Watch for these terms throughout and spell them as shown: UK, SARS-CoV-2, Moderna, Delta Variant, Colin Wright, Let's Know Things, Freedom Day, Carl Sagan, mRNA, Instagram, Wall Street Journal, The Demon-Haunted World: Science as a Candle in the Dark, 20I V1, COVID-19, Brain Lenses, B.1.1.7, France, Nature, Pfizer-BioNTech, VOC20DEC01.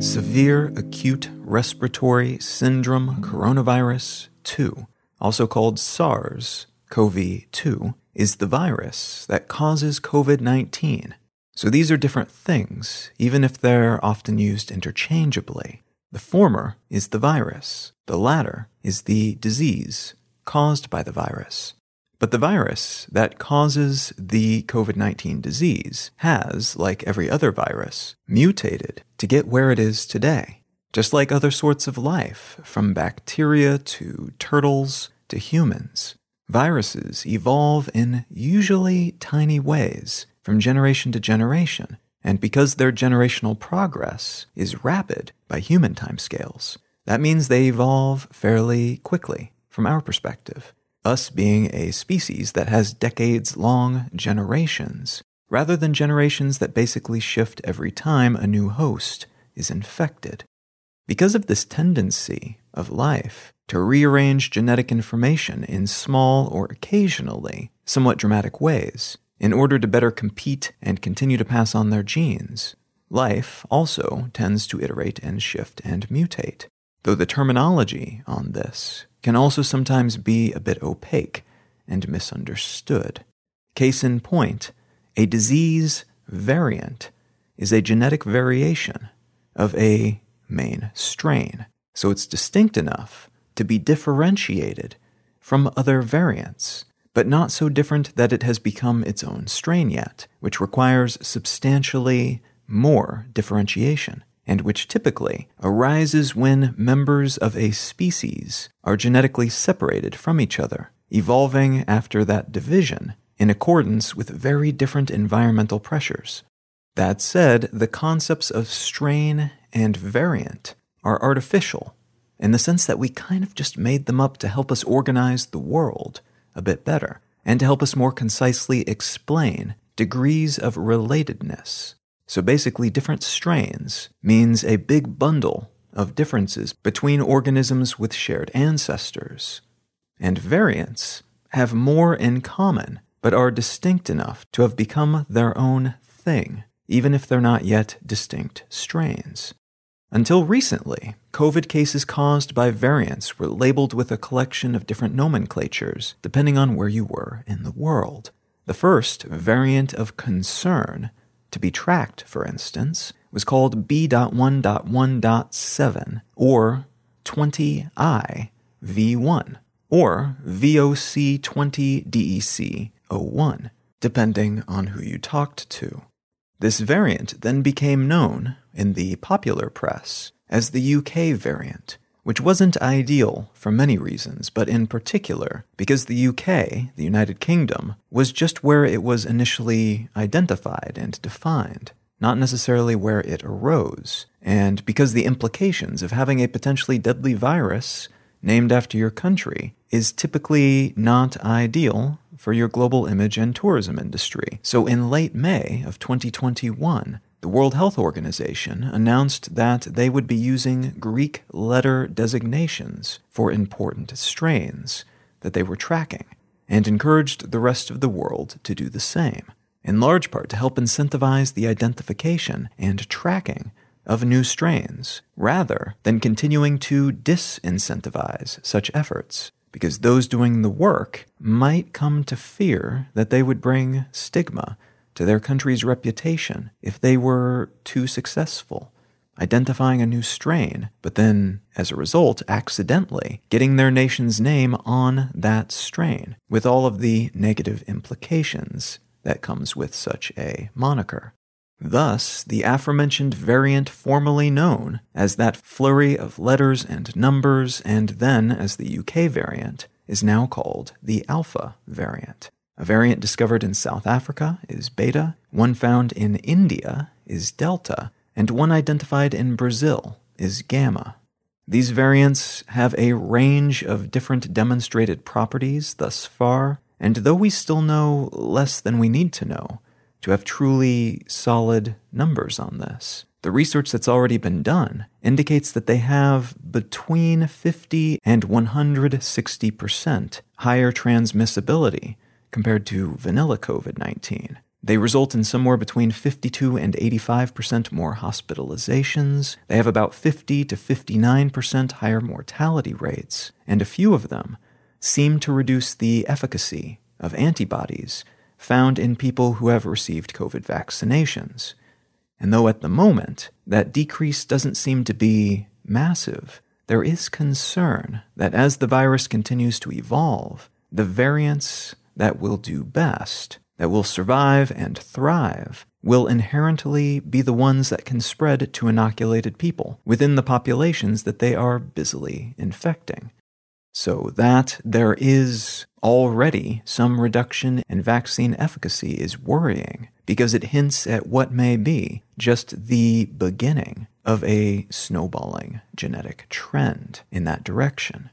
Severe acute respiratory syndrome coronavirus 2, also called SARS-CoV-2, is the virus that causes COVID-19. So these are different things, even if they're often used interchangeably. The former is the virus. The latter is the disease caused by the virus. But the virus that causes the COVID-19 disease has, like every other virus, mutated to get where it is today. Just like other sorts of life, from bacteria to turtles to humans, viruses evolve in usually tiny ways from generation to generation, and because their generational progress is rapid by human timescales, that means they evolve fairly quickly from our perspective, us being a species that has decades-long generations, rather than generations that basically shift every time a new host is infected. Because of this tendency of life to rearrange genetic information in small or occasionally somewhat dramatic ways, in order to better compete and continue to pass on their genes, life also tends to iterate and shift and mutate, though the terminology on this can also sometimes be a bit opaque and misunderstood. Case in point, a disease variant is a genetic variation of a main strain, so it's distinct enough to be differentiated from other variants, but not so different that it has become its own strain yet, which requires substantially more differentiation, and which typically arises when members of a species are genetically separated from each other, evolving after that division in accordance with very different environmental pressures. That said, the concepts of strain and variant are artificial, in the sense that we kind of just made them up to help us organize the world a bit better, and to help us more concisely explain degrees of relatedness. So basically, different strains means a big bundle of differences between organisms with shared ancestors. And variants have more in common, but are distinct enough to have become their own thing, even if they're not yet distinct strains. Until recently, COVID cases caused by variants were labeled with a collection of different nomenclatures, depending on where you were in the world. The first variant of concern to be tracked, for instance, was called B.1.1.7, or 20I V1, or VOC20DEC01, depending on who you talked to. This variant then became known in the popular press as the UK variant, which wasn't ideal for many reasons, but in particular because the UK, the United Kingdom, was just where it was initially identified and defined, not necessarily where it arose, and because the implications of having a potentially deadly virus named after your country is typically not ideal for your global image and tourism industry. So in late May of 2021, the World Health Organization announced that they would be using Greek letter designations for important strains that they were tracking, and encouraged the rest of the world to do the same, in large part to help incentivize the identification and tracking of new strains, rather than continuing to disincentivize such efforts, because those doing the work might come to fear that they would bring stigma to their country's reputation if they were too successful identifying a new strain, but then, as a result, accidentally getting their nation's name on that strain, with all of the negative implications that comes with such a moniker. Thus, the aforementioned variant formerly known as that flurry of letters and numbers, and then as the UK variant, is now called the Alpha variant. A variant discovered in South Africa is Beta, one found in India is Delta, and one identified in Brazil is Gamma. These variants have a range of different demonstrated properties thus far, and though we still know less than we need to know, to have truly solid numbers on this. The research that's already been done indicates that they have between 50 and 160% higher transmissibility compared to vanilla COVID-19. They result in somewhere between 52 and 85% more hospitalizations. They have about 50 to 59% higher mortality rates, and a few of them seem to reduce the efficacy of antibodies found in people who have received COVID vaccinations. And though at the moment that decrease doesn't seem to be massive, there is concern that as the virus continues to evolve, the variants that will do best, that will survive and thrive, will inherently be the ones that can spread to inoculated people within the populations that they are busily infecting. So that there is already some reduction in vaccine efficacy is worrying, because it hints at what may be just the beginning of a snowballing genetic trend in that direction.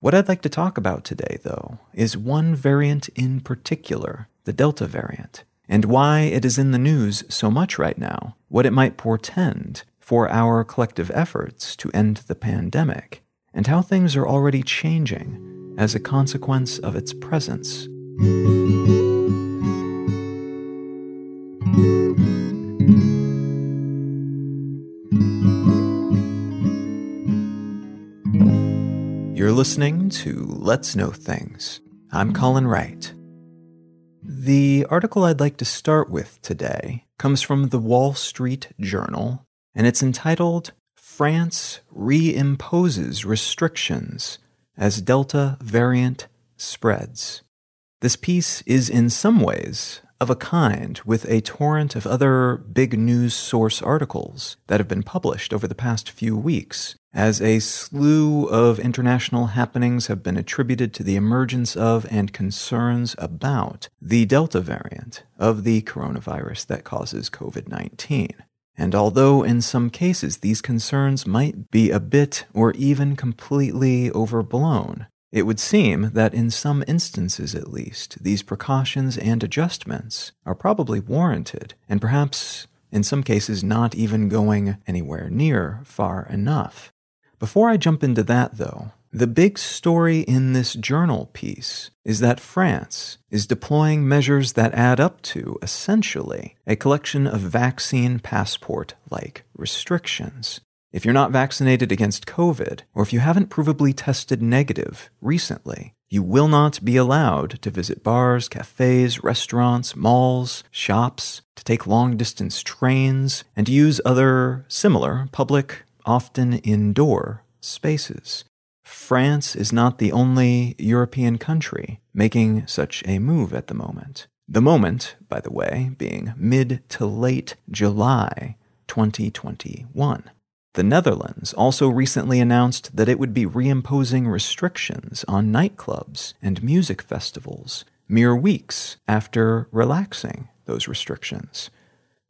What I'd like to talk about today, though, is one variant in particular, the Delta variant, and why it is in the news so much right now, what it might portend for our collective efforts to end the pandemic, and how things are already changing as a consequence of its presence. You're listening to Let's Know Things. I'm Colin Wright. The article I'd like to start with today comes from the Wall Street Journal, and it's entitled, France Reimposes Restrictions as Delta Variant Spreads. This piece is in some ways of a kind with a torrent of other big news source articles that have been published over the past few weeks, as a slew of international happenings have been attributed to the emergence of and concerns about the Delta variant of the coronavirus that causes COVID-19. And although in some cases these concerns might be a bit or even completely overblown, it would seem that in some instances at least, these precautions and adjustments are probably warranted, and perhaps in some cases not even going anywhere near far enough. Before I jump into that, though, the big story in this journal piece is that France is deploying measures that add up to, essentially, a collection of vaccine passport-like restrictions. If you're not vaccinated against COVID, or if you haven't provably tested negative recently, you will not be allowed to visit bars, cafes, restaurants, malls, shops, to take long-distance trains, and to use other similar public, often indoor, spaces. France is not the only European country making such a move at the moment. The moment, by the way, being mid to late July 2021. The Netherlands also recently announced that it would be reimposing restrictions on nightclubs and music festivals mere weeks after relaxing those restrictions.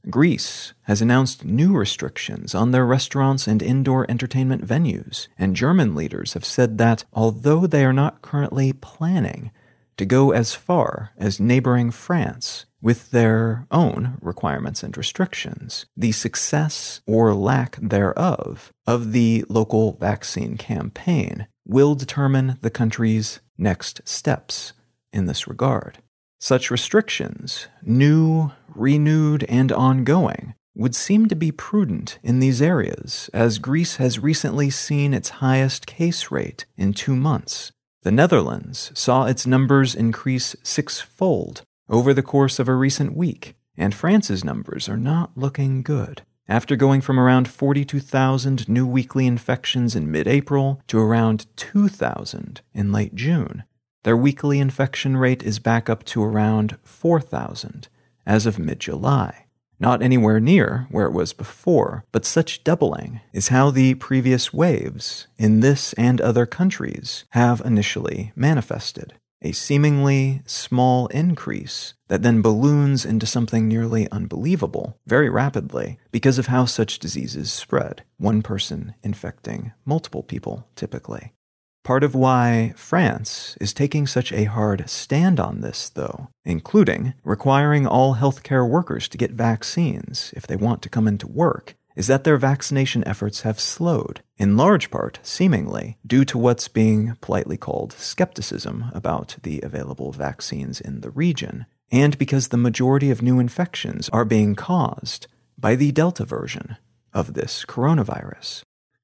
Greece has announced new restrictions on their restaurants and indoor entertainment venues, and German leaders have said that although they are not currently planning to go as far as neighboring France with their own requirements and restrictions, the success or lack thereof of the local vaccine campaign will determine the country's next steps in this regard. Such restrictions, new, renewed, and ongoing, would seem to be prudent in these areas, as Greece has recently seen its highest case rate in 2 months. The Netherlands saw its numbers increase sixfold over the course of a recent week, and France's numbers are not looking good. After going from around 42,000 new weekly infections in mid-April to around 2,000 in late June, their weekly infection rate is back up to around 4,000 as of mid-July. Not anywhere near where it was before, but such doubling is how the previous waves in this and other countries have initially manifested. A seemingly small increase that then balloons into something nearly unbelievable very rapidly because of how such diseases spread, one person infecting multiple people typically. Part of why France is taking such a hard stand on this, though, including requiring all healthcare workers to get vaccines if they want to come into work, is that their vaccination efforts have slowed, in large part, seemingly, due to what's being politely called skepticism about the available vaccines in the region, and because the majority of new infections are being caused by the Delta version of this coronavirus.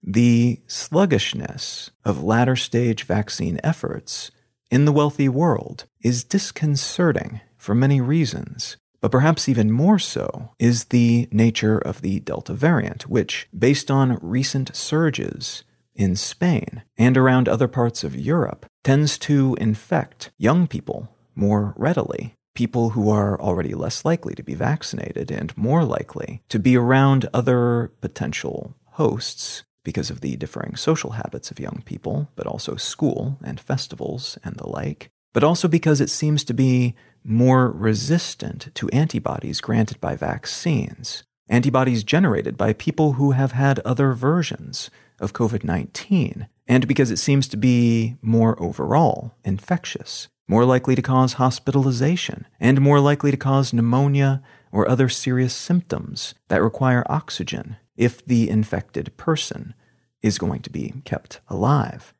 The sluggishness of latter-stage vaccine efforts in the wealthy world is disconcerting for many reasons. But perhaps even more so is the nature of the Delta variant, which, based on recent surges in Spain and around other parts of Europe, tends to infect young people more readily, people who are already less likely to be vaccinated and more likely to be around other potential hosts because of the differing social habits of young people, but also school and festivals and the like, but also because it seems to be more resistant to antibodies granted by vaccines, antibodies generated by people who have had other versions of COVID-19, and because it seems to be more overall infectious, more likely to cause hospitalization, and more likely to cause pneumonia or other serious symptoms that require oxygen if the infected person is going to be kept alive.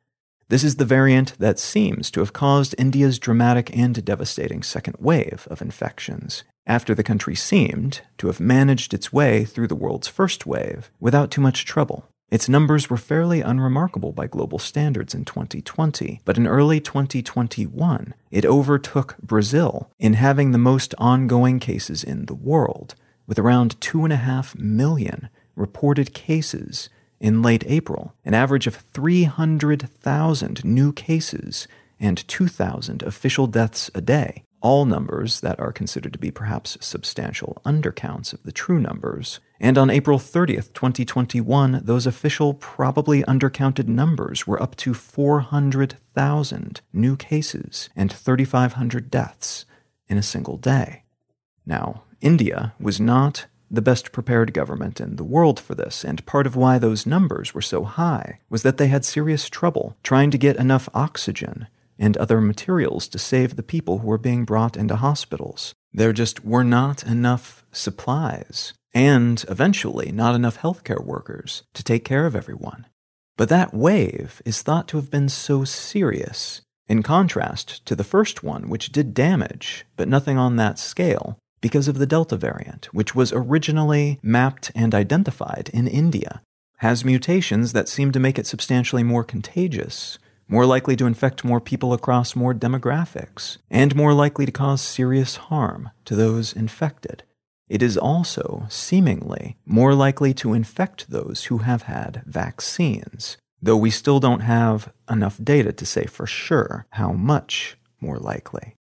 This is the variant that seems to have caused India's dramatic and devastating second wave of infections, after the country seemed to have managed its way through the world's first wave without too much trouble. Its numbers were fairly unremarkable by global standards in 2020, but in early 2021, it overtook Brazil in having the most ongoing cases in the world, with around 2.5 million reported cases in late April, an average of 300,000 new cases and 2,000 official deaths a day, all numbers that are considered to be perhaps substantial undercounts of the true numbers. And on April 30th, 2021, those official, probably undercounted numbers were up to 400,000 new cases and 3,500 deaths in a single day. Now, India was not the best prepared government in the world for this, and part of why those numbers were so high was that they had serious trouble trying to get enough oxygen and other materials to save the people who were being brought into hospitals. There just were not enough supplies, and eventually not enough healthcare workers to take care of everyone. But that wave is thought to have been so serious, in contrast to the first one, which did damage, but nothing on that scale, because of the Delta variant, which was originally mapped and identified in India, has mutations that seem to make it substantially more contagious, more likely to infect more people across more demographics, and more likely to cause serious harm to those infected. It is also seemingly more likely to infect those who have had vaccines, though we still don't have enough data to say for sure how much more likely.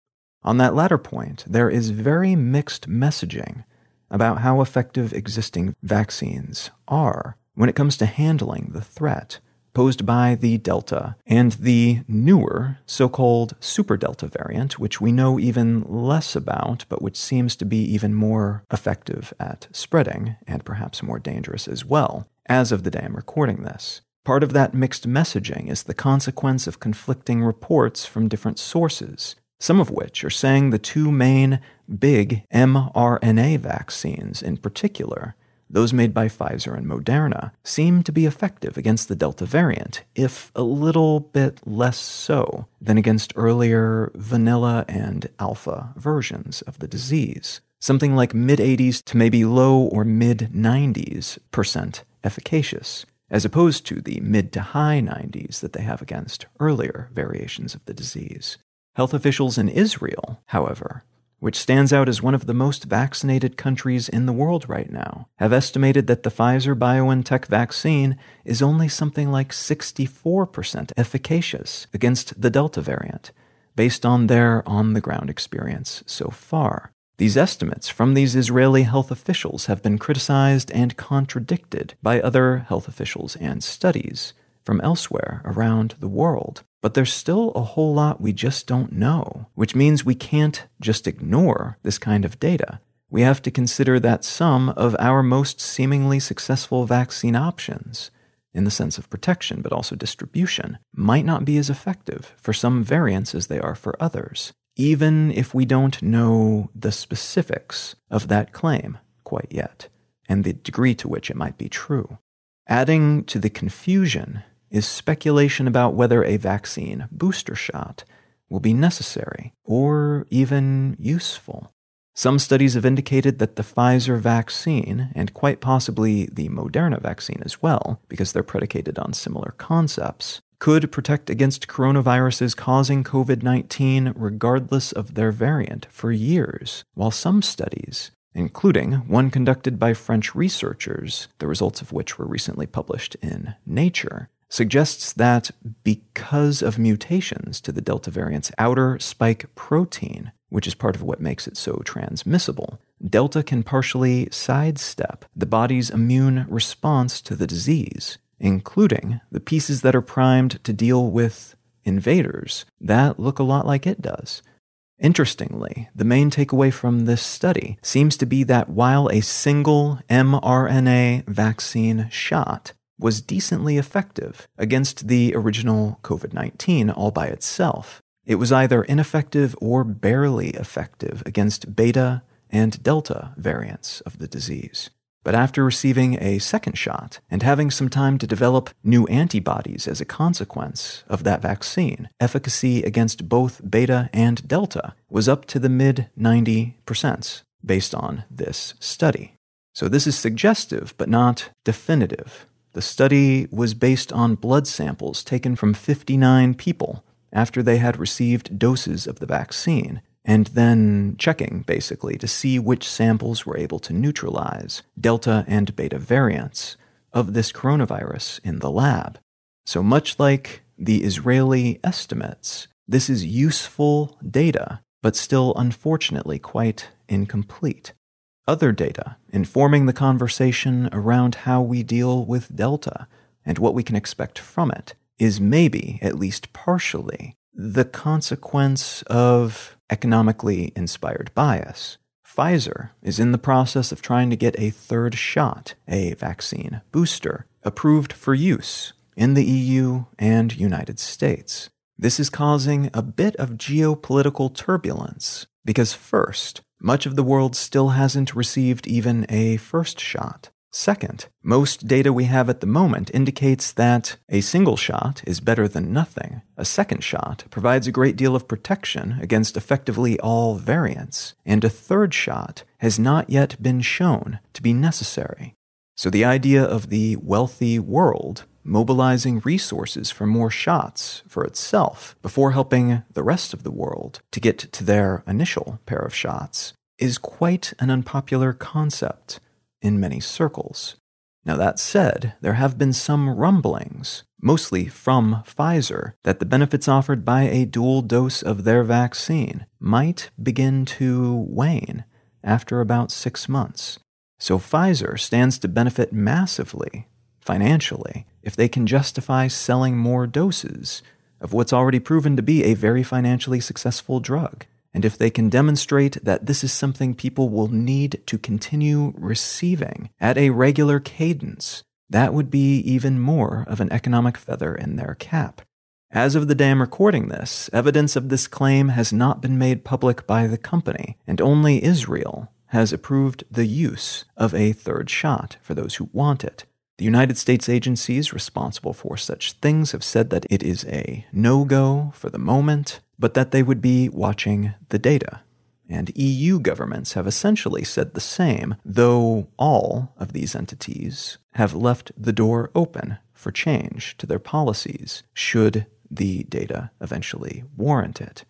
On that latter point, there is very mixed messaging about how effective existing vaccines are when it comes to handling the threat posed by the Delta and the newer so-called Super Delta variant, which we know even less about, but which seems to be even more effective at spreading and perhaps more dangerous as well, as of the day I'm recording this. Part of that mixed messaging is the consequence of conflicting reports from different sources, some of which are saying the two main big mRNA vaccines in particular, those made by Pfizer and Moderna, seem to be effective against the Delta variant, if a little bit less so than against earlier vanilla and alpha versions of the disease. Something like mid-80s to maybe low or mid-90% efficacious, as opposed to the mid to high 90s that they have against earlier variations of the disease. Health officials in Israel, however, which stands out as one of the most vaccinated countries in the world right now, have estimated that the Pfizer-BioNTech vaccine is only something like 64% efficacious against the Delta variant, based on their on-the-ground experience so far. These estimates from these Israeli health officials have been criticized and contradicted by other health officials and studies from elsewhere around the world. But there's still a whole lot we just don't know, which means we can't just ignore this kind of data. We have to consider that some of our most seemingly successful vaccine options, in the sense of protection but also distribution, might not be as effective for some variants as they are for others, even if we don't know the specifics of that claim quite yet, and the degree to which it might be true. Adding to the confusion is speculation about whether a vaccine booster shot will be necessary or even useful. Some studies have indicated that the Pfizer vaccine, and quite possibly the Moderna vaccine as well, because they're predicated on similar concepts, could protect against coronaviruses causing COVID-19 regardless of their variant for years, while some studies, including one conducted by French researchers, the results of which were recently published in Nature, suggests that because of mutations to the Delta variant's outer spike protein, which is part of what makes it so transmissible, Delta can partially sidestep the body's immune response to the disease, including the pieces that are primed to deal with invaders that look a lot like it does. Interestingly, the main takeaway from this study seems to be that while a single mRNA vaccine shot was decently effective against the original COVID-19 all by itself, it was either ineffective or barely effective against beta and delta variants of the disease. But after receiving a second shot and having some time to develop new antibodies as a consequence of that vaccine, efficacy against both beta and delta was up to the mid-90% based on this study. So this is suggestive but not definitive. The study was based on blood samples taken from 59 people after they had received doses of the vaccine, and then checking, basically, to see which samples were able to neutralize Delta and Beta variants of this coronavirus in the lab. So much like the Israeli estimates, this is useful data, but still unfortunately quite incomplete. Other data informing the conversation around how we deal with Delta and what we can expect from it is maybe, at least partially, the consequence of economically inspired bias. Pfizer is in the process of trying to get a third shot, a vaccine booster, approved for use in the EU and United States. This is causing a bit of geopolitical turbulence because, first, much of the world still hasn't received even a first shot. Second, most data we have at the moment indicates that a single shot is better than nothing. A second shot provides a great deal of protection against effectively all variants, and a third shot has not yet been shown to be necessary. So the idea of the wealthy world mobilizing resources for more shots for itself before helping the rest of the world to get to their initial pair of shots is quite an unpopular concept in many circles. Now, that said, there have been some rumblings, mostly from Pfizer, that the benefits offered by a dual dose of their vaccine might begin to wane after about 6 months. So Pfizer stands to benefit massively financially if they can justify selling more doses of what's already proven to be a very financially successful drug. And if they can demonstrate that this is something people will need to continue receiving at a regular cadence, that would be even more of an economic feather in their cap. As of the day I'm recording this, evidence of this claim has not been made public by the company, and only Israel has approved the use of a third shot for those who want it. The United States agencies responsible for such things have said that it is a no-go for the moment, but that they would be watching the data. And EU governments have essentially said the same, though all of these entities have left the door open for change to their policies, should the data eventually warrant it.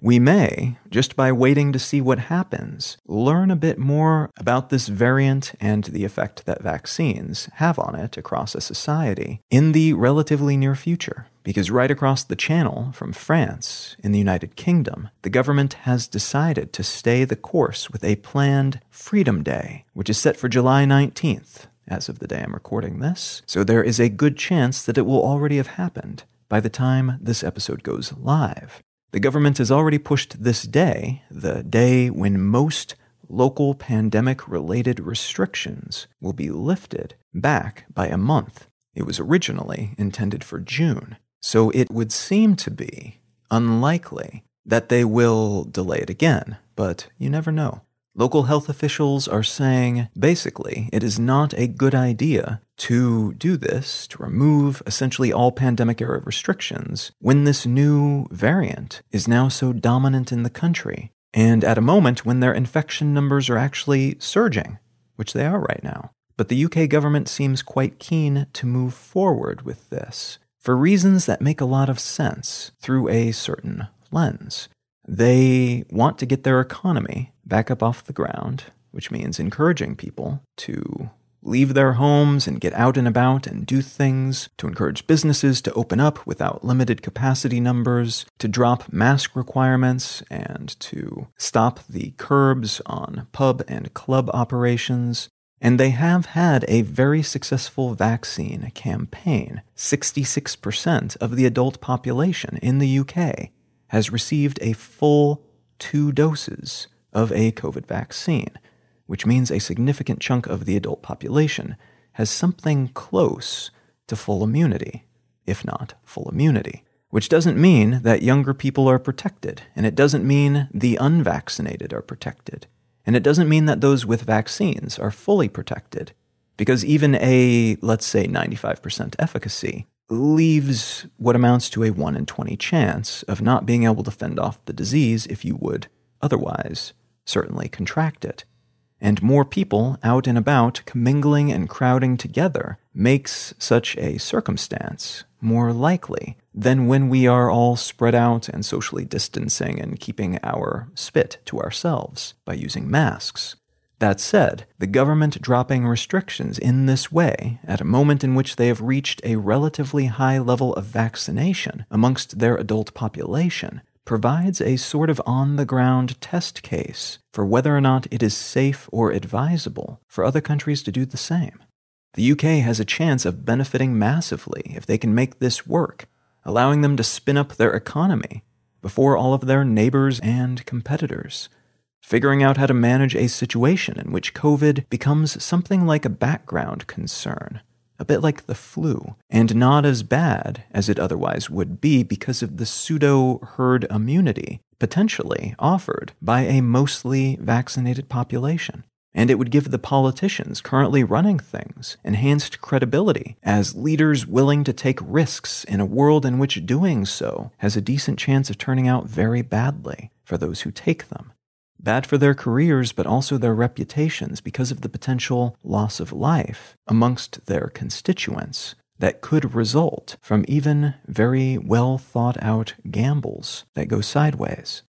We may, just by waiting to see what happens, learn a bit more about this variant and the effect that vaccines have on it across a society in the relatively near future. Because right across the channel from France in the United Kingdom, the government has decided to stay the course with a planned Freedom Day, which is set for July 19th, as of the day I'm recording this. So there is a good chance that it will already have happened by the time this episode goes live. The government has already pushed this day, the day when most local pandemic-related restrictions will be lifted, back by a month It was originally intended for June, so it would seem to be unlikely that they will delay it again, but you never know. Local health officials are saying, basically, it is not a good idea to do this, to remove essentially all pandemic-era restrictions, when this new variant is now so dominant in the country, and at a moment when their infection numbers are actually surging, which they are right now. But the UK government seems quite keen to move forward with this, for reasons that make a lot of sense through a certain lens. They want to get their economy back up off the ground, which means encouraging people to leave their homes and get out and about and do things, to encourage businesses to open up without limited capacity numbers, to drop mask requirements, and to stop the curbs on pub and club operations. And they have had a very successful vaccine campaign. 66% of the adult population in the UK has received a full 2 doses of a COVID vaccine, which means a significant chunk of the adult population has something close to full immunity, if not full immunity. Which doesn't mean that younger people are protected, and it doesn't mean the unvaccinated are protected, and it doesn't mean that those with vaccines are fully protected, because even a, let's say, 95% efficacy leaves what amounts to a 1 in 20 chance of not being able to fend off the disease if you would otherwise certainly contract it. And more people out and about commingling and crowding together makes such a circumstance more likely than when we are all spread out and socially distancing and keeping our spit to ourselves by using masks. That said, the government dropping restrictions in this way, at a moment in which they have reached a relatively high level of vaccination amongst their adult population, provides a sort of on-the-ground test case for whether or not it is safe or advisable for other countries to do the same. The UK has a chance of benefiting massively if they can make this work, allowing them to spin up their economy before all of their neighbors and competitors, figuring out how to manage a situation in which COVID becomes something like a background concern, a bit like the flu, and not as bad as it otherwise would be because of the pseudo-herd immunity potentially offered by a mostly vaccinated population. And it would give the politicians currently running things enhanced credibility as leaders willing to take risks in a world in which doing so has a decent chance of turning out very badly for those who take them. Bad for their careers, but also their reputations because of the potential loss of life amongst their constituents that could result from even very well-thought-out gambles that go sideways.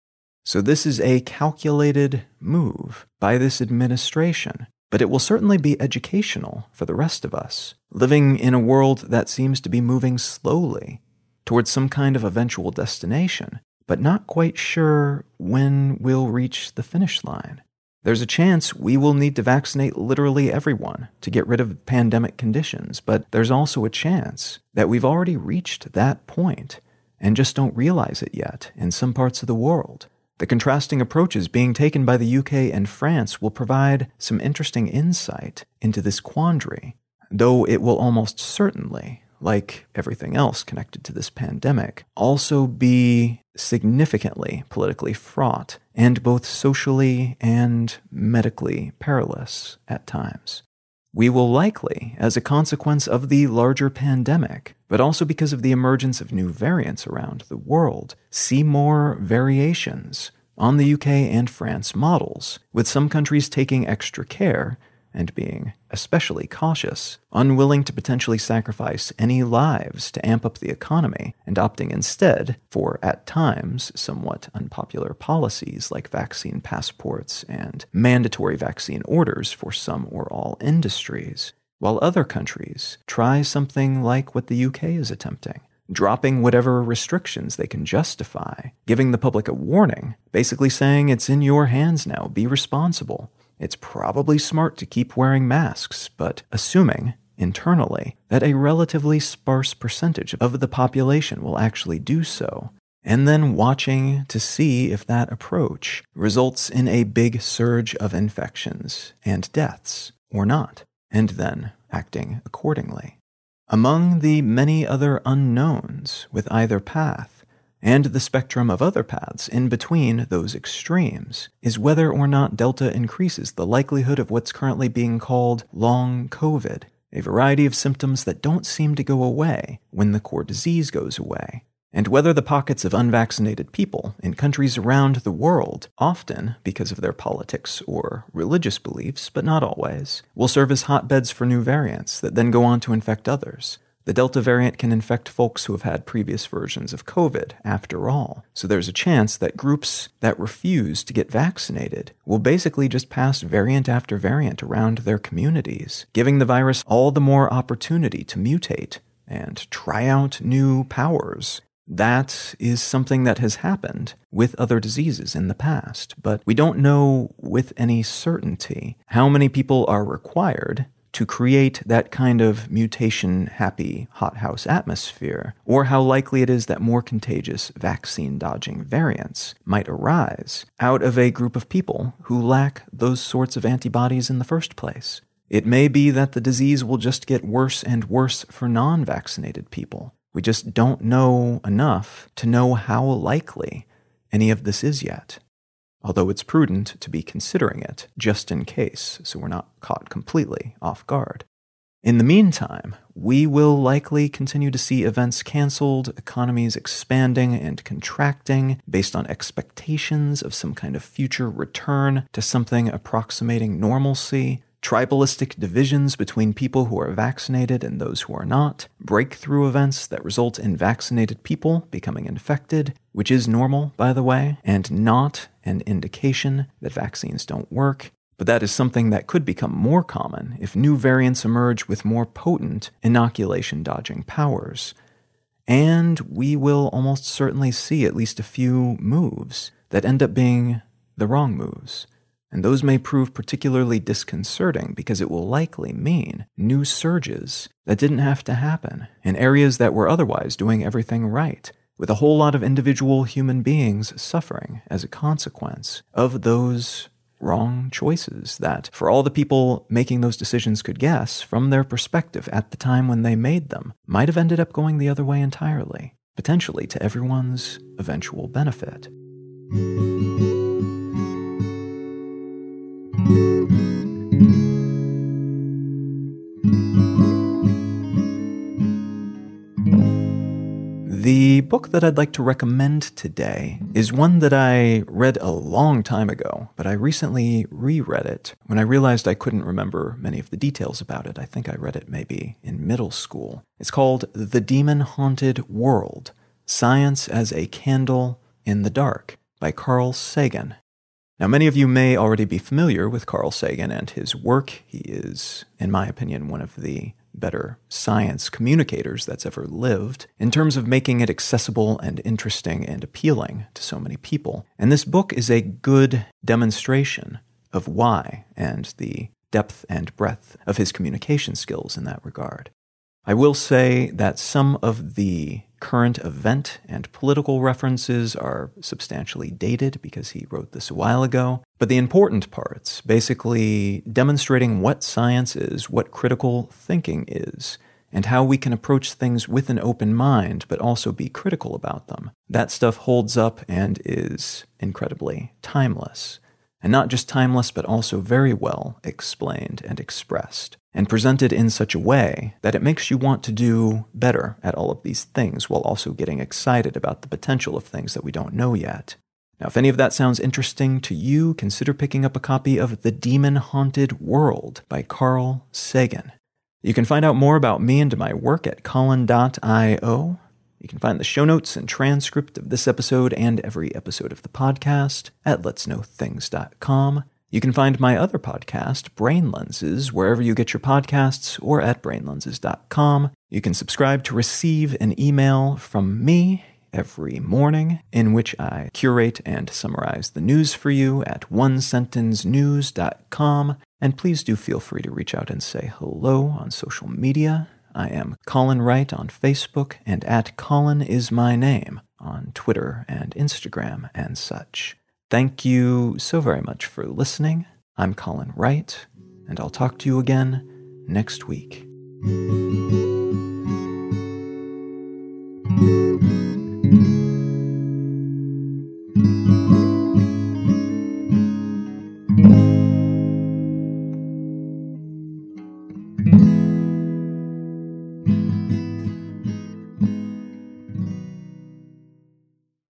So this is a calculated move by this administration, but it will certainly be educational for the rest of us, living in a world that seems to be moving slowly towards some kind of eventual destination, but not quite sure when we'll reach the finish line. There's a chance we will need to vaccinate literally everyone to get rid of pandemic conditions, but there's also a chance that we've already reached that point and just don't realize it yet in some parts of the world. The contrasting approaches being taken by the UK and France will provide some interesting insight into this quandary, though it will almost certainly, like everything else connected to this pandemic, also be significantly politically fraught and both socially and medically perilous at times. We will likely, as a consequence of the larger pandemic, but also because of the emergence of new variants around the world, see more variations on the UK and France models, with some countries taking extra care and being especially cautious, unwilling to potentially sacrifice any lives to amp up the economy, and opting instead for, at times, somewhat unpopular policies like vaccine passports and mandatory vaccine orders for some or all industries, while other countries try something like what the UK is attempting, dropping whatever restrictions they can justify, giving the public a warning, basically saying it's in your hands now, be responsible. It's probably smart to keep wearing masks, but assuming, internally, that a relatively sparse percentage of the population will actually do so, and then watching to see if that approach results in a big surge of infections and deaths, or not, and then acting accordingly. Among the many other unknowns with either path, and the spectrum of other paths in between those extremes, is whether or not Delta increases the likelihood of what's currently being called long COVID, a variety of symptoms that don't seem to go away when the core disease goes away, and whether the pockets of unvaccinated people in countries around the world, often because of their politics or religious beliefs, but not always, will serve as hotbeds for new variants that then go on to infect others. The Delta variant can infect folks who have had previous versions of COVID, after all, so there's a chance that groups that refuse to get vaccinated will basically just pass variant after variant around their communities, giving the virus all the more opportunity to mutate and try out new powers. That is something that has happened with other diseases in the past, but we don't know with any certainty how many people are required to create that kind of mutation-happy hothouse atmosphere, or how likely it is that more contagious vaccine-dodging variants might arise out of a group of people who lack those sorts of antibodies in the first place. It may be that the disease will just get worse and worse for non-vaccinated people. We just don't know enough to know how likely any of this is yet, although it's prudent to be considering it just in case, so we're not caught completely off guard. In the meantime, we will likely continue to see events canceled, economies expanding and contracting based on expectations of some kind of future return to something approximating normalcy, tribalistic divisions between people who are vaccinated and those who are not, breakthrough events that result in vaccinated people becoming infected, which is normal, by the way, and not an indication that vaccines don't work. But that is something that could become more common if new variants emerge with more potent inoculation-dodging powers. And we will almost certainly see at least a few moves that end up being the wrong moves. And those may prove particularly disconcerting because it will likely mean new surges that didn't have to happen in areas that were otherwise doing everything right, with a whole lot of individual human beings suffering as a consequence of those wrong choices that, for all the people making those decisions could guess from their perspective at the time when they made them, might have ended up going the other way entirely, potentially to everyone's eventual benefit. The book that I'd like to recommend today is one that I read a long time ago, but I recently reread it when I realized I couldn't remember many of the details about it. I think I read it maybe in middle school. It's called The Demon-Haunted World: Science as a Candle in the Dark by Carl Sagan. Now, many of you may already be familiar with Carl Sagan and his work. He is, in my opinion, one of the better science communicators that's ever lived in terms of making it accessible and interesting and appealing to so many people. And this book is a good demonstration of why, and the depth and breadth of his communication skills in that regard. I will say that some of the current event and political references are substantially dated because he wrote this a while ago. But the important parts, basically demonstrating what science is, what critical thinking is, and how we can approach things with an open mind but also be critical about them, that stuff holds up and is incredibly timeless. And not just timeless, but also very well explained and expressed, and presented in such a way that it makes you want to do better at all of these things while also getting excited about the potential of things that we don't know yet. Now, if any of that sounds interesting to you, consider picking up a copy of The Demon-Haunted World by Carl Sagan. You can find out more about me and my work at colin.io. You can find the show notes and transcript of this episode and every episode of the podcast at letsknowthings.com. You can find my other podcast, Brain Lenses, wherever you get your podcasts or at brainlenses.com. You can subscribe to receive an email from me every morning in which I curate and summarize the news for you at onesentencenews.com. And please do feel free to reach out and say hello on social media. I am Colin Wright on Facebook, and at Colin is my name on Twitter and Instagram and such. Thank you so very much for listening. I'm Colin Wright, and I'll talk to you again next week.